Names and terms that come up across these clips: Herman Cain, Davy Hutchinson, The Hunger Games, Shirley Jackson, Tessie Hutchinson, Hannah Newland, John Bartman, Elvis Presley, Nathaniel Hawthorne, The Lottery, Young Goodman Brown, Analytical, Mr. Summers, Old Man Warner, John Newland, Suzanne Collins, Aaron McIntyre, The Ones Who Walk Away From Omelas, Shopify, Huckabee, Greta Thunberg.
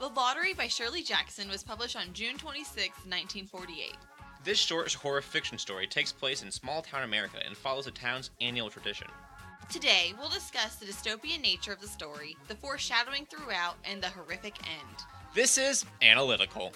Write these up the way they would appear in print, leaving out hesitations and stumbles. The Lottery by Shirley Jackson was published on June 26, 1948. This short horror fiction story takes place in small-town America and follows the town's annual tradition. Today, we'll discuss the dystopian nature of the story, the foreshadowing throughout, and the horrific end. This is Analytical.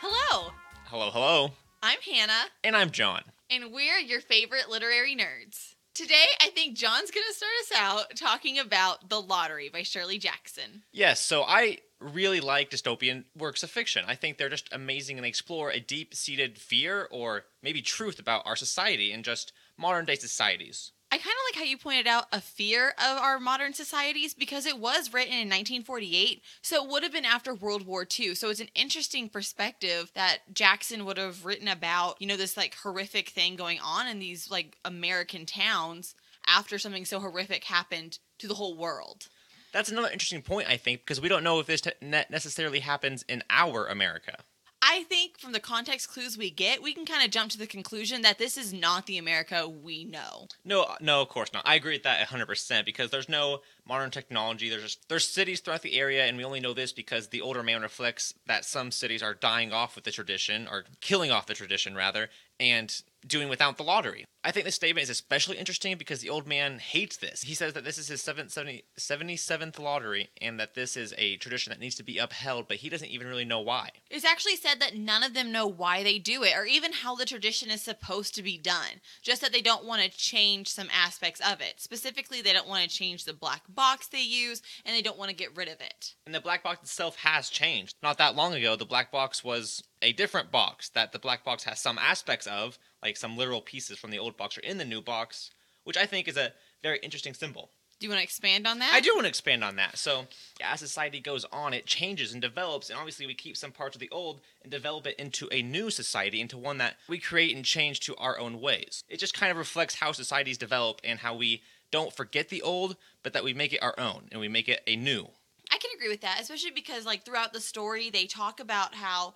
Hello. Hello, hello. I'm Hannah. And I'm John. And we're your favorite literary nerds. Today, I think John's going to start us out talking about The Lottery by Shirley Jackson. Yes, so I really like dystopian works of fiction. I think they're just amazing and they explore a deep-seated fear or maybe truth about our society and just modern-day societies. I kind of like how you pointed out a fear of our modern societies because it was written in 1948, so it would have been after World War II. So it's an interesting perspective that Jackson would have written about, you know, this like horrific thing going on in these like American towns after something so horrific happened to the whole world. That's another interesting point, I think, because we don't know if this necessarily happens in our America. I think from the context clues we get, we can kind of jump to the conclusion that this is not the America we know. No, of course not. I agree with that 100% because there's no modern technology. There's cities throughout the area, and we only know this because The Older Man reflects that some cities are dying off with the tradition, or killing off the tradition, rather, and doing without the lottery. I think this statement is especially interesting because the old man hates this. He says that this is his 77th lottery and that this is a tradition that needs to be upheld, but he doesn't even really know why. It's actually said that none of them know why they do it or even how the tradition is supposed to be done, just that they don't want to change some aspects of it. Specifically, they don't want to change the black box they use and they don't want to get rid of it. And the black box itself has changed. Not that long ago, the black box was a different box that the black box has some aspects of, like some literal pieces from the old box are in the new box, which I think is a very interesting symbol. Do you want to expand on that? I do want to expand on that. So as society goes on, it changes and develops, and obviously we keep some parts of the old and develop it into a new society, into one that we create and change to our own ways. It just kind of reflects how societies develop and how we don't forget the old, but that we make it our own and we make it a new. I can agree with that, especially because like throughout the story, they talk about how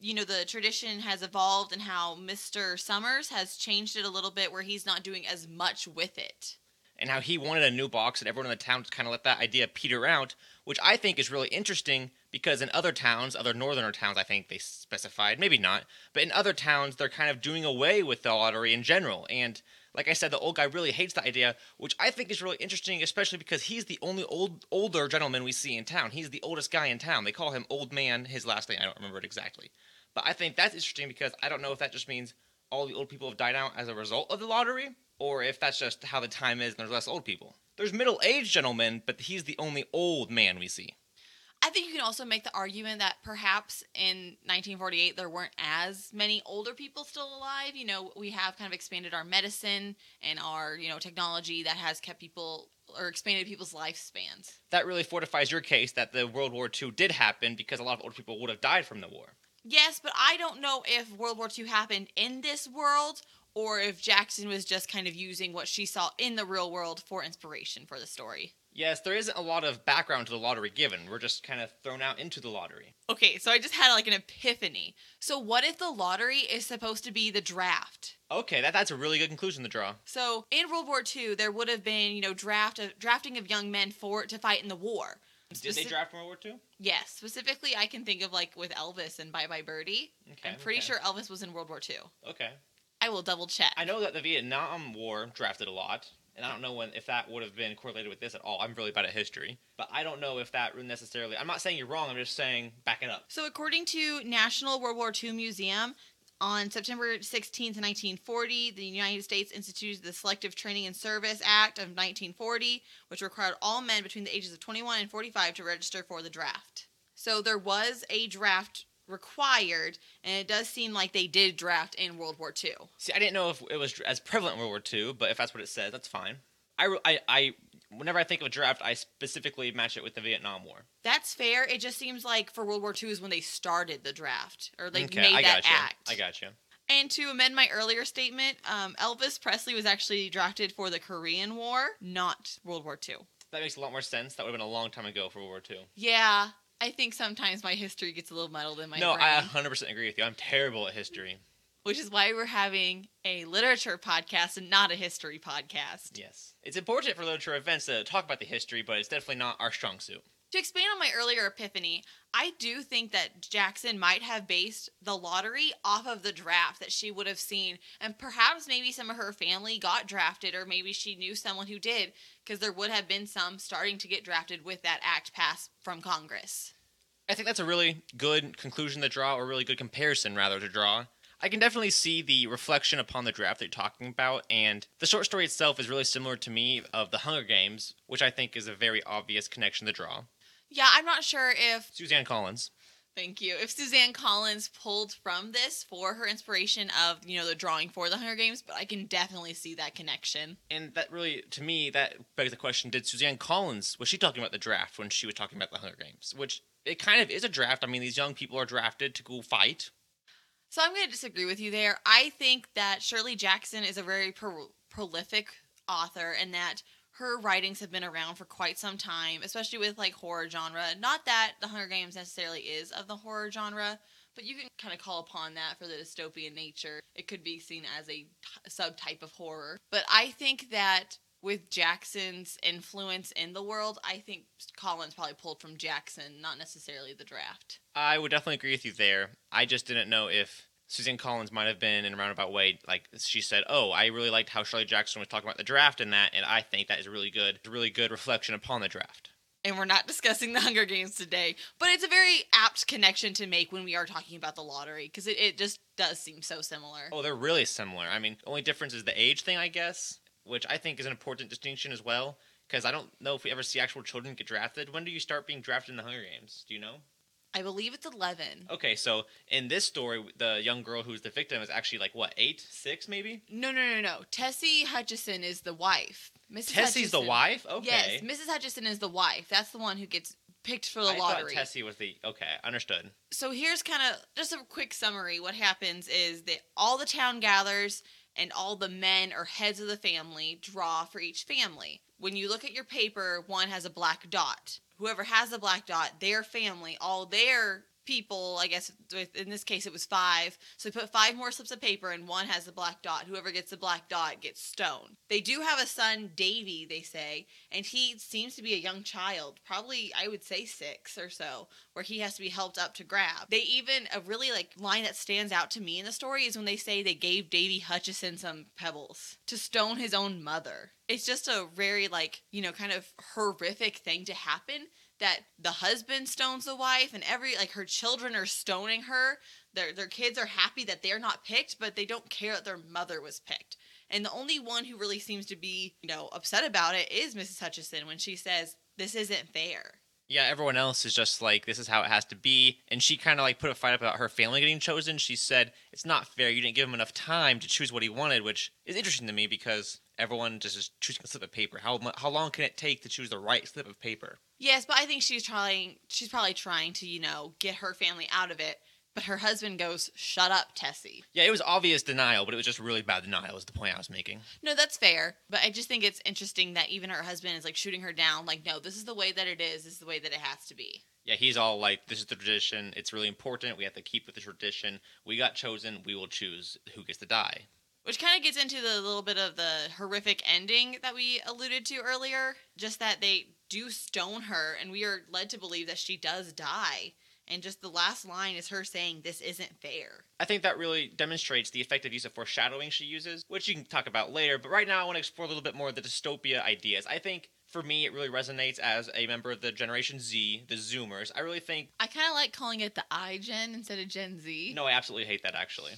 the tradition has evolved and how Mr. Summers has changed it a little bit where he's not doing as much with it. And how he wanted a new box and everyone in the town kind of let that idea peter out, which I think is really interesting because in other towns, other northerner towns, I think they specified, maybe not, but in other towns, they're kind of doing away with the lottery in general. And like I said, the old guy really hates the idea, which I think is really interesting, especially because he's the only older gentleman we see in town. He's the oldest guy in town. They call him Old Man. His last name, I don't remember it exactly. But I think that's interesting because I don't know if that just means all the old people have died out as a result of the lottery, or if that's just how the time is and there's less old people. There's middle-aged gentlemen, but he's the only old man we see. I think you can also make the argument that perhaps in 1948 there weren't as many older people still alive. We have kind of expanded our medicine and our, technology that has kept people or expanded people's lifespans. That really fortifies your case that the World War II did happen because a lot of old people would have died from the war. Yes, but I don't know if World War II happened in this world or if Jackson was just kind of using what she saw in the real world for inspiration for the story. Yes, there isn't a lot of background to the lottery given. We're just kind of thrown out into the lottery. Okay, so I just had like an epiphany. So what if the lottery is supposed to be the draft? Okay, that's a really good conclusion to draw. So in World War II, there would have been, drafting of young men to fight in the war. Did they draft World War II? Yes. Specifically, I can think of, with Elvis and Bye Bye Birdie. Okay, I'm pretty sure Elvis was in World War II. Okay. I will double check. I know that the Vietnam War drafted a lot, and I don't know if that would have been correlated with this at all. I'm really bad at history. But I don't know if that necessarily... I'm not saying you're wrong. I'm just saying back it up. So according to National World War II Museum, on September 16th, 1940, the United States instituted the Selective Training and Service Act of 1940, which required all men between the ages of 21 and 45 to register for the draft. So there was a draft required, and it does seem like they did draft in World War II. See, I didn't know if it was as prevalent in World War II, but if that's what it says, that's fine. Whenever I think of a draft, I specifically match it with the Vietnam War. That's fair. It just seems like for World War II is when they started the draft or act. I got you. And to amend my earlier statement, Elvis Presley was actually drafted for the Korean War, not World War II. That makes a lot more sense. That would have been a long time ago for World War II. Yeah. I think sometimes my history gets a little muddled in my brain. No, I 100% agree with you. I'm terrible at history. Which is why we're having a literature podcast and not a history podcast. Yes. It's important for literature events to talk about the history, but it's definitely not our strong suit. To expand on my earlier epiphany, I do think that Jackson might have based The Lottery off of the draft that she would have seen. And perhaps maybe some of her family got drafted, or maybe she knew someone who did, because there would have been some starting to get drafted with that act passed from Congress. I think that's a really good conclusion to draw, or a really good comparison, rather, to draw. I can definitely see the reflection upon the draft that you're talking about, and the short story itself is really similar to me of The Hunger Games, which I think is a very obvious connection to draw. Yeah, I'm not sure if... Suzanne Collins. Thank you. If Suzanne Collins pulled from this for her inspiration of, the drawing for The Hunger Games, but I can definitely see that connection. And that really, to me, that begs the question, did Suzanne Collins, was she talking about the draft when she was talking about The Hunger Games? Which, it kind of is a draft. I mean, these young people are drafted to go fight. So I'm going to disagree with you there. I think that Shirley Jackson is a very prolific author, and that her writings have been around for quite some time, especially with, horror genre. Not that The Hunger Games necessarily is of the horror genre, but you can kind of call upon that for the dystopian nature. It could be seen as a subtype of horror. But I think that with Jackson's influence in the world, I think Collins probably pulled from Jackson, not necessarily the draft. I would definitely agree with you there. I just didn't know if Suzanne Collins might have been, in a roundabout way, she said, I really liked how Shirley Jackson was talking about the draft and that, and I think that is a really good reflection upon the draft. And we're not discussing The Hunger Games today, but it's a very apt connection to make when we are talking about The Lottery, because it just does seem so similar. Oh, they're really similar. I mean, the only difference is the age thing, I guess, which I think is an important distinction as well, because I don't know if we ever see actual children get drafted. When do you start being drafted in The Hunger Games? Do you know? I believe it's 11. Okay, so in this story, the young girl who's the victim is actually 8? 6 maybe? No. Tessie Hutchinson is the wife. Mrs. Tessie's Hutchinson. The wife? Okay. Yes, Mrs. Hutchinson is the wife. That's the one who gets picked for the lottery. I thought Tessie was the... Okay, understood. So here's kind of just a quick summary. What happens is that all the town gathers, and all the men or heads of the family draw for each family. When you look at your paper, one has a black dot. Whoever has the black dot, their family, all their people, I guess in this case it was 5. So they put 5 more slips of paper and one has the black dot. Whoever gets the black dot gets stoned. They do have a son, Davy, they say, and he seems to be a young child, probably I would say 6 or so, where he has to be helped up to grab. They even, a really line that stands out to me in the story is when they say they gave Davy Hutchinson some pebbles to stone his own mother. It's just a very kind of horrific thing to happen, that the husband stones the wife and every, her children are stoning her. Their kids are happy that they're not picked, but they don't care that their mother was picked. And the only one who really seems to be, upset about it is Mrs. Hutchinson when she says, this isn't fair. Yeah, everyone else is just this is how it has to be. And she kind of put a fight up about her family getting chosen. She said, it's not fair. You didn't give him enough time to choose what he wanted, which is interesting to me because everyone just is choosing a slip of paper. How long can it take to choose the right slip of paper? Yes, but I think she's probably trying to, get her family out of it. But her husband goes, shut up, Tessie. Yeah, it was obvious denial, but it was just really bad denial is the point I was making. No, that's fair. But I just think it's interesting that even her husband is shooting her down. No, this is the way that it is. This is the way that it has to be. Yeah, he's all this is the tradition. It's really important. We have to keep with the tradition. We got chosen. We will choose who gets to die. Which kind of gets into the little bit of the horrific ending that we alluded to earlier. Just that they do stone her, and we are led to believe that she does die. And just the last line is her saying, this isn't fair. I think that really demonstrates the effective use of foreshadowing she uses, which you can talk about later. But right now, I want to explore a little bit more of the dystopia ideas. I think, for me, it really resonates as a member of the Generation Z, the Zoomers. I really think... I kind of like calling it the I-Gen instead of Gen Z. No, I absolutely hate that, actually.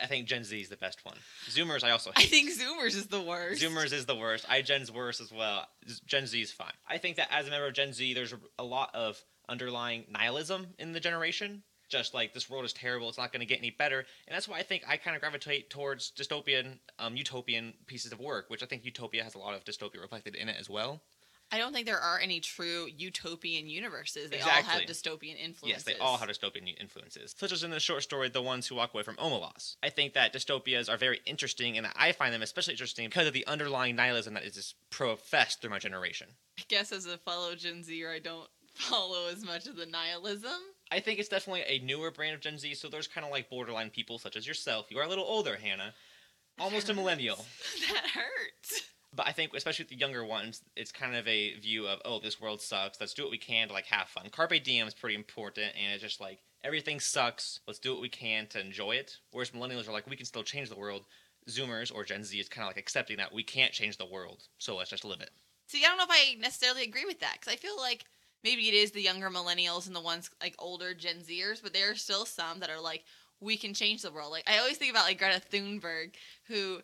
I think Gen Z is the best one. Zoomers, I also hate. I think Zoomers is the worst. Zoomers is the worst. I-Gen's worse as well. Gen Z is fine. I think that as a member of Gen Z, there's a lot of underlying nihilism in the generation. Just this world is terrible. It's not going to get any better. And that's why I think I kind of gravitate towards dystopian, utopian pieces of work, which I think utopia has a lot of dystopia reflected in it as well. I don't think there are any true utopian universes. They all have dystopian influences. Yes, they all have dystopian influences. Such as in the short story, The Ones Who Walk Away From Omelas. I think that dystopias are very interesting, and I find them especially interesting because of the underlying nihilism that is just professed through my generation. I guess as a fellow Gen Zer, I don't follow as much of the nihilism. I think it's definitely a newer brand of Gen Z, so there's kind of like borderline people such as yourself. You are a little older, Hannah. Almost a millennial. That hurts. But I think, especially with the younger ones, it's kind of a view of, oh, this world sucks. Let's do what we can to, like, have fun. Carpe diem is pretty important, and it's just, like, everything sucks. Let's do what we can to enjoy it. Whereas millennials are like, we can still change the world. Zoomers or Gen Z is kind of, like, accepting that we can't change the world, so let's just live it. See, I don't know if I necessarily agree with that, because I feel like maybe it is the younger millennials and the ones, like, older Gen Zers, but there are still some that are like, we can change the world. Like, I always think about, like, Greta Thunberg, who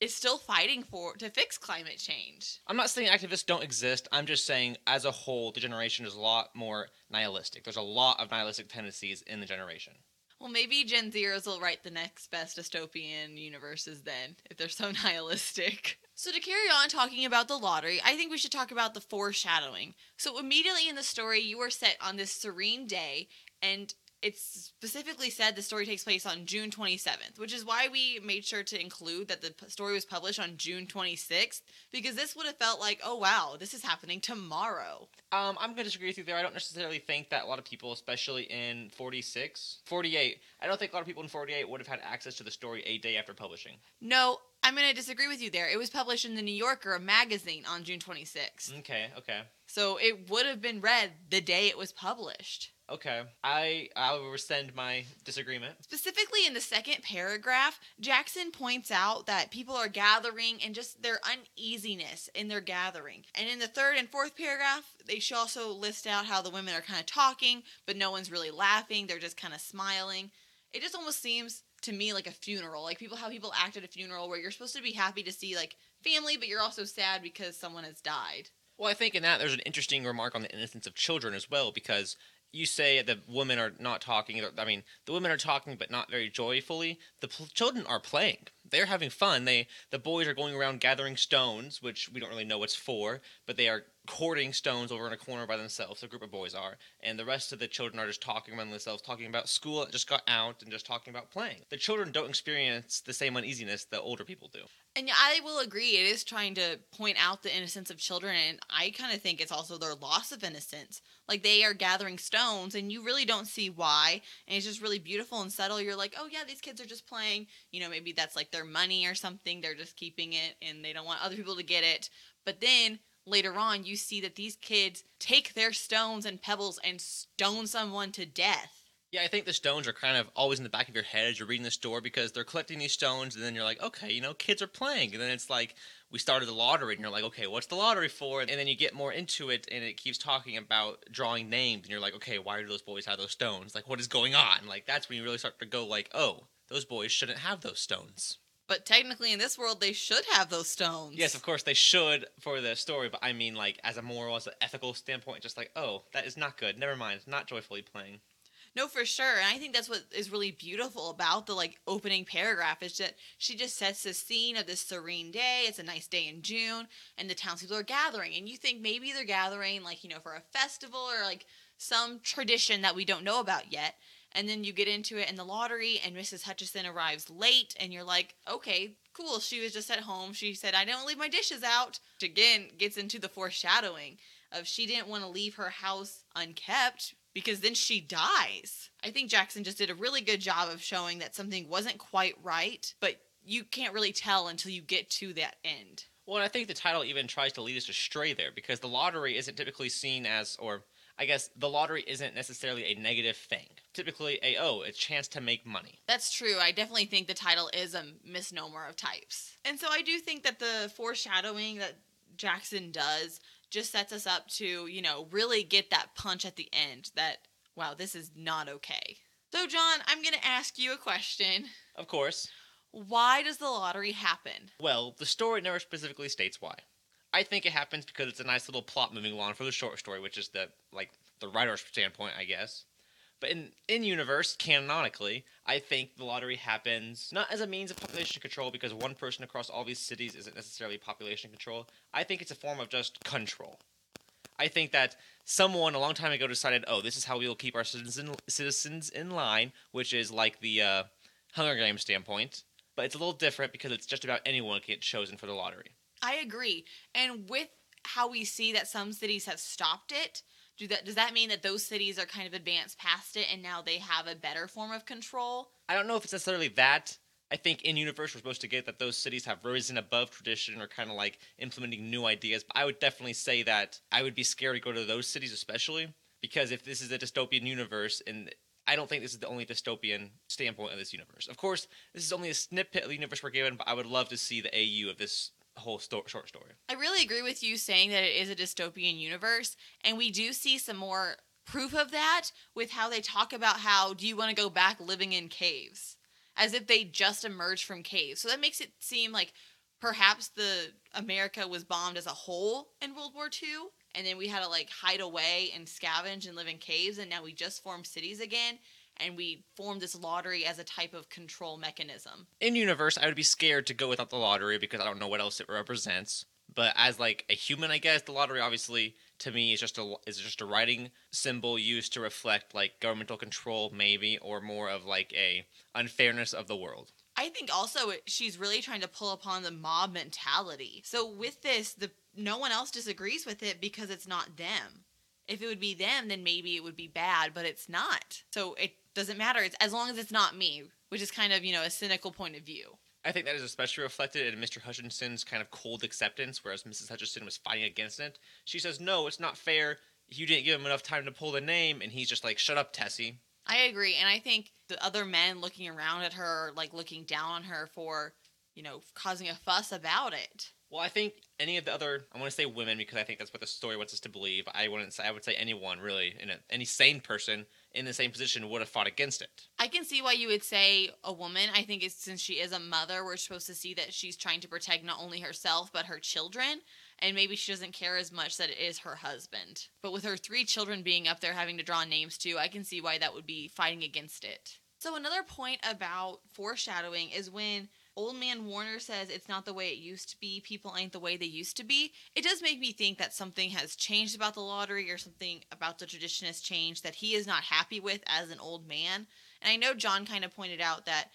is still fighting to fix climate change. I'm not saying activists don't exist. I'm just saying, as a whole, the generation is a lot more nihilistic. There's a lot of nihilistic tendencies in the generation. Well, maybe Gen Zers will write the next best dystopian universes then, if they're so nihilistic. So to carry on talking about The Lottery, I think we should talk about the foreshadowing. So immediately in the story, you are set on this serene day, and it's specifically said the story takes place on June 27th, which is why we made sure to include that the story was published on June 26th, because this would have felt like, oh, wow, this is happening tomorrow. I'm going to disagree with you there. I don't necessarily think that a lot of people, especially in 48, I don't think a lot of people in 48 would have had access to the story a day after publishing. No, I'm going to disagree with you there. It was published in The New Yorker magazine on June 26th. Okay. So it would have been read the day it was published. Okay, I will rescind my disagreement. Specifically in the second paragraph, Jackson points out that people are gathering and just their uneasiness in their gathering. And in the third and fourth paragraph, they should also list out how the women are kind of talking, but no one's really laughing. They're just kind of smiling. It just almost seems to me like a funeral, like how people act at a funeral where you're supposed to be happy to see, like, family, but you're also sad because someone has died. Well, I think in that there's an interesting remark on the innocence of children as well, because you say the women are not talking. I mean, the women are talking, but not very joyfully. The children are playing. They're having fun. The boys are going around gathering stones, which we don't really know what's for, but they are hoarding stones over in a corner by themselves. A group of boys are. And the rest of the children are just talking among themselves, talking about school that just got out and just talking about playing. The children don't experience the same uneasiness that older people do. And I will agree, it is trying to point out the innocence of children, and I kind of think it's also their loss of innocence. Like, they are gathering stones, and you really don't see why, and it's just really beautiful and subtle. You're like, oh yeah, these kids are just playing. You know, maybe that's like their money or something. They're just keeping it, and they don't want other people to get it. But then later on, you see that these kids take their stones and pebbles and stone someone to death. Yeah, I think the stones are kind of always in the back of your head as you're reading the story, because they're collecting these stones, and then you're like, okay, you know, kids are playing. And then it's like, we started the lottery, and you're like, okay, what's the lottery for? And then you get more into it, and it keeps talking about drawing names, and you're like, okay, why do those boys have those stones? Like, what is going on? Like, that's when you really start to go like, oh, those boys shouldn't have those stones. But technically, in this world, they should have those stones. Yes, of course, they should for the story. But I mean, like, as a moral, as an ethical standpoint, just like, oh, that is not good. Never mind. It's not joyfully playing. No, for sure. And I think that's what is really beautiful about the, like, opening paragraph is that she just sets the scene of this serene day. It's a nice day in June, and the townspeople are gathering. And you think maybe they're gathering, like, you know, for a festival or, like, some tradition that we don't know about yet. And then you get into it in The Lottery, and Mrs. Hutchinson arrives late, and you're like, okay, cool. She was just at home. She said, I don't leave my dishes out. Which, again, gets into the foreshadowing of she didn't want to leave her house unkept, because then she dies. I think Jackson just did a really good job of showing that something wasn't quite right, but you can't really tell until you get to that end. Well, and I think the title even tries to lead us astray there, because the lottery isn't typically seen as, or I guess the lottery isn't necessarily a negative thing. Typically, a chance to make money. That's true. I definitely think the title is a misnomer of types. And so I do think that the foreshadowing that Jackson does just sets us up to, you know, really get that punch at the end that, wow, this is not okay. So, John, I'm going to ask you a question. Of course. Why does the lottery happen? Well, the story never specifically states why. I think it happens because it's a nice little plot moving along for the short story, which is the writer's standpoint, I guess. But in-universe, canonically, I think the lottery happens not as a means of population control, because one person across all these cities isn't necessarily population control. I think it's a form of just control. I think that someone a long time ago decided, oh, this is how we will keep our citizens in line, which is like the Hunger Games standpoint. But it's a little different because it's just about anyone can get chosen for the lottery. I agree. And with how we see that some cities have stopped it, Does that mean that those cities are kind of advanced past it and now they have a better form of control? I don't know if it's necessarily that. I think in universe we're supposed to get that those cities have risen above tradition or kind of like implementing new ideas. But I would definitely say that I would be scared to go to those cities especially because if this is a dystopian universe, and I don't think this is the only dystopian standpoint of this universe. Of course, this is only a snippet of the universe we're given, but I would love to see the AU of this whole short story. I really agree with you saying that it is a dystopian universe, and we do see some more proof of that with how they talk about how, do you want to go back living in caves? As if they just emerged from caves. So that makes it seem like perhaps the America was bombed as a whole in World War II, and then we had to like hide away and scavenge and live in caves, and now we just form cities again. And we formed this lottery as a type of control mechanism. In universe, I would be scared to go without the lottery because I don't know what else it represents. But as like a human, I guess the lottery obviously to me is just a writing symbol used to reflect like governmental control, maybe, or more of like a unfairness of the world. I think also she's really trying to pull upon the mob mentality. So with this, no one else disagrees with it because it's not them. If it would be them, then maybe it would be bad, but it's not. So it doesn't matter. It's as long as it's not me, which is kind of, you know, a cynical point of view. I think that is especially reflected in Mr. Hutchinson's kind of cold acceptance, whereas Mrs. Hutchinson was fighting against it. She says, no, it's not fair. You didn't give him enough time to pull the name. And he's just like, shut up, Tessie. I agree. And I think the other men looking around at her, like looking down on her for, you know, causing a fuss about it. Well, I think any of the other, I want to say women because I think that's what the story wants us to believe. I would say anyone really, any sane person in the same position would have fought against it. I can see why you would say a woman. I think it's since she is a mother, we're supposed to see that she's trying to protect not only herself, but her children. And maybe she doesn't care as much that it is her husband. But with her 3 children being up there having to draw names too, I can see why that would be fighting against it. So another point about foreshadowing is when Old Man Warner says it's not the way it used to be. People ain't the way they used to be. It does make me think that something has changed about the lottery or something about the tradition has changed that he is not happy with as an old man. And I know John kind of pointed out that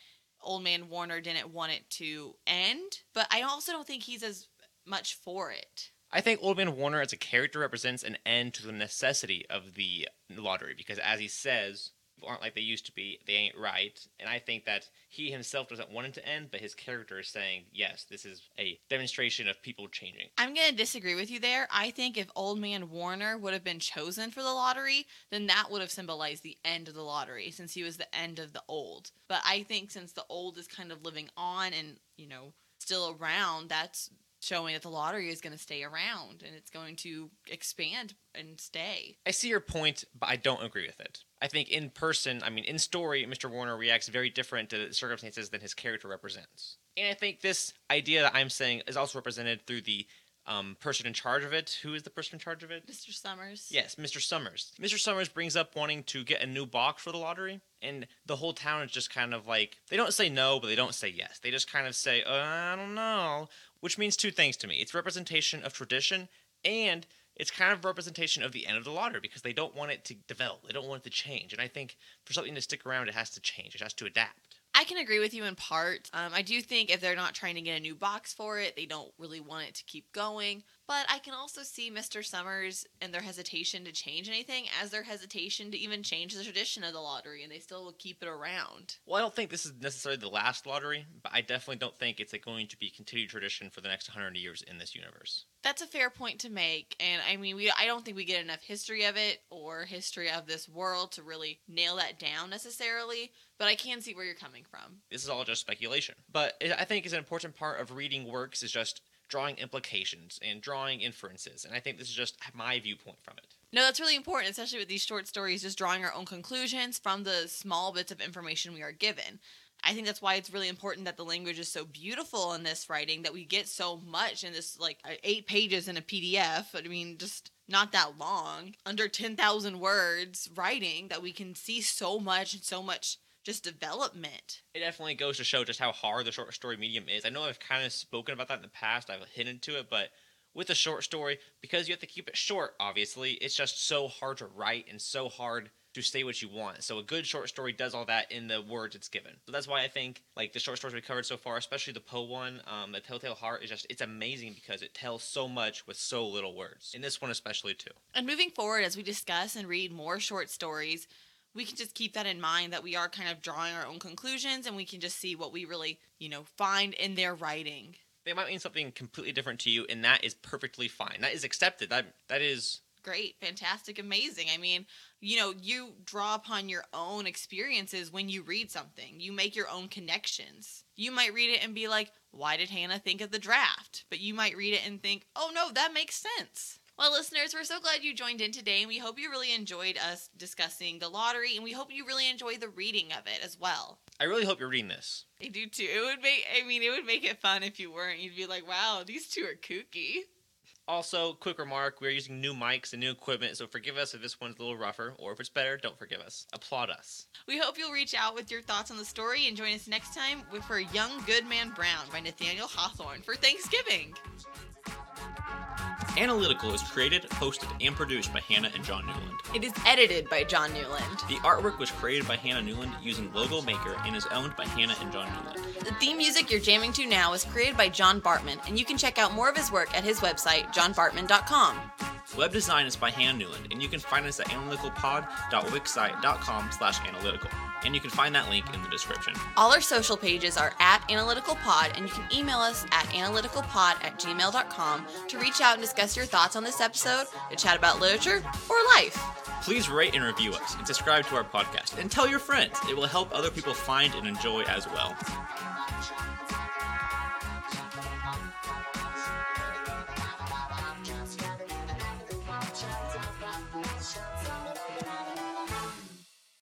Old Man Warner didn't want it to end, but I also don't think he's as much for it. I think Old Man Warner as a character represents an end to the necessity of the lottery because as he says, aren't like they used to be, they ain't right. And I think that he himself doesn't want it to end, but his character is saying, yes, this is a demonstration of people changing. I'm going to disagree with you there. I think if Old Man Warner would have been chosen for the lottery, then that would have symbolized the end of the lottery since he was the end of the old. But I think since the old is kind of living on and, you know, still around, that's showing that the lottery is going to stay around and it's going to expand and stay. I see your point, but I don't agree with it. I think in person, I mean, in story, Mr. Warner reacts very different to the circumstances than his character represents. And I think this idea that I'm saying is also represented through the person in charge of it. Who is the person in charge of it? Mr. Summers. Yes, Mr. Summers. Mr. Summers brings up wanting to get a new box for the lottery, and the whole town is just kind of like, they don't say no, but they don't say yes. They just kind of say, I don't know, which means 2 things to me. It's representation of tradition, and it's kind of representation of the end of the lottery because they don't want it to develop. They don't want it to change. And I think for something to stick around, it has to change. It has to adapt. I can agree with you in part. I do think if they're not trying to get a new box for it, they don't really want it to keep going. But I can also see Mr. Summers and their hesitation to change anything as their hesitation to even change the tradition of the lottery, and they still will keep it around. Well, I don't think this is necessarily the last lottery, but I definitely don't think it's going to be continued tradition for the next 100 years in this universe. That's a fair point to make, and I mean, I don't think we get enough history of it or history of this world to really nail that down necessarily, but I can see where you're coming from. This is all just speculation, but I think it's an important part of reading works is just drawing implications and drawing inferences. And I think this is just my viewpoint from it. No, that's really important, especially with these short stories, just drawing our own conclusions from the small bits of information we are given. I think that's why it's really important that the language is so beautiful in this writing that we get so much in this, like 8 pages in a PDF. I mean, just not that long, under 10,000 words writing that we can see so much and so much just development. It definitely goes to show just how hard the short story medium is. I know I've kind of spoken about that in the past. I've hinted to it, but with a short story, because you have to keep it short, obviously, it's just so hard to write and so hard to say what you want. So a good short story does all that in the words it's given. So that's why I think, like, the short stories we covered so far, especially the Poe one, The Telltale Heart, is just, it's amazing because it tells so much with so little words. And this one especially, too. And moving forward, as we discuss and read more short stories, we can just keep that in mind, that we are kind of drawing our own conclusions, and we can just see what we really, you know, find in their writing. They might mean something completely different to you, and that is perfectly fine. That is accepted. That is... great, fantastic, amazing. I mean, you know, you draw upon your own experiences when you read something. You make your own connections. You might read it and be like, why did Hannah think of the draft? But you might read it and think, oh no, that makes sense. Well, listeners, we're so glad you joined in today, and we hope you really enjoyed us discussing The Lottery, and we hope you really enjoy the reading of it as well. I really hope you're reading this. I do too. It would make it fun if you weren't. You'd be like, wow, these two are kooky. Also, quick remark, we're using new mics and new equipment, so forgive us if this one's a little rougher, or if it's better, don't forgive us. Applaud us. We hope you'll reach out with your thoughts on the story, and join us next time for Young Goodman Brown by Nathaniel Hawthorne for Thanksgiving. Analytical is created, hosted, and produced by Hannah and John Newland. It is edited by John Newland. The artwork was created by Hannah Newland using Logo Maker and is owned by Hannah and John Newland. The theme music you're jamming to now is created by John Bartman, and you can check out more of his work at his website, johnbartman.com. Web design is by Hannah Newland, and you can find us at analyticalpod.wixsite.com/analytical, and you can find that link in the description. All our social pages are at analyticalpod, and you can email us at analyticalpod@gmail.com to reach out and discuss your thoughts on this episode, to chat about literature, or life. Please rate and review us, and subscribe to our podcast, and tell your friends. It will help other people find and enjoy as well.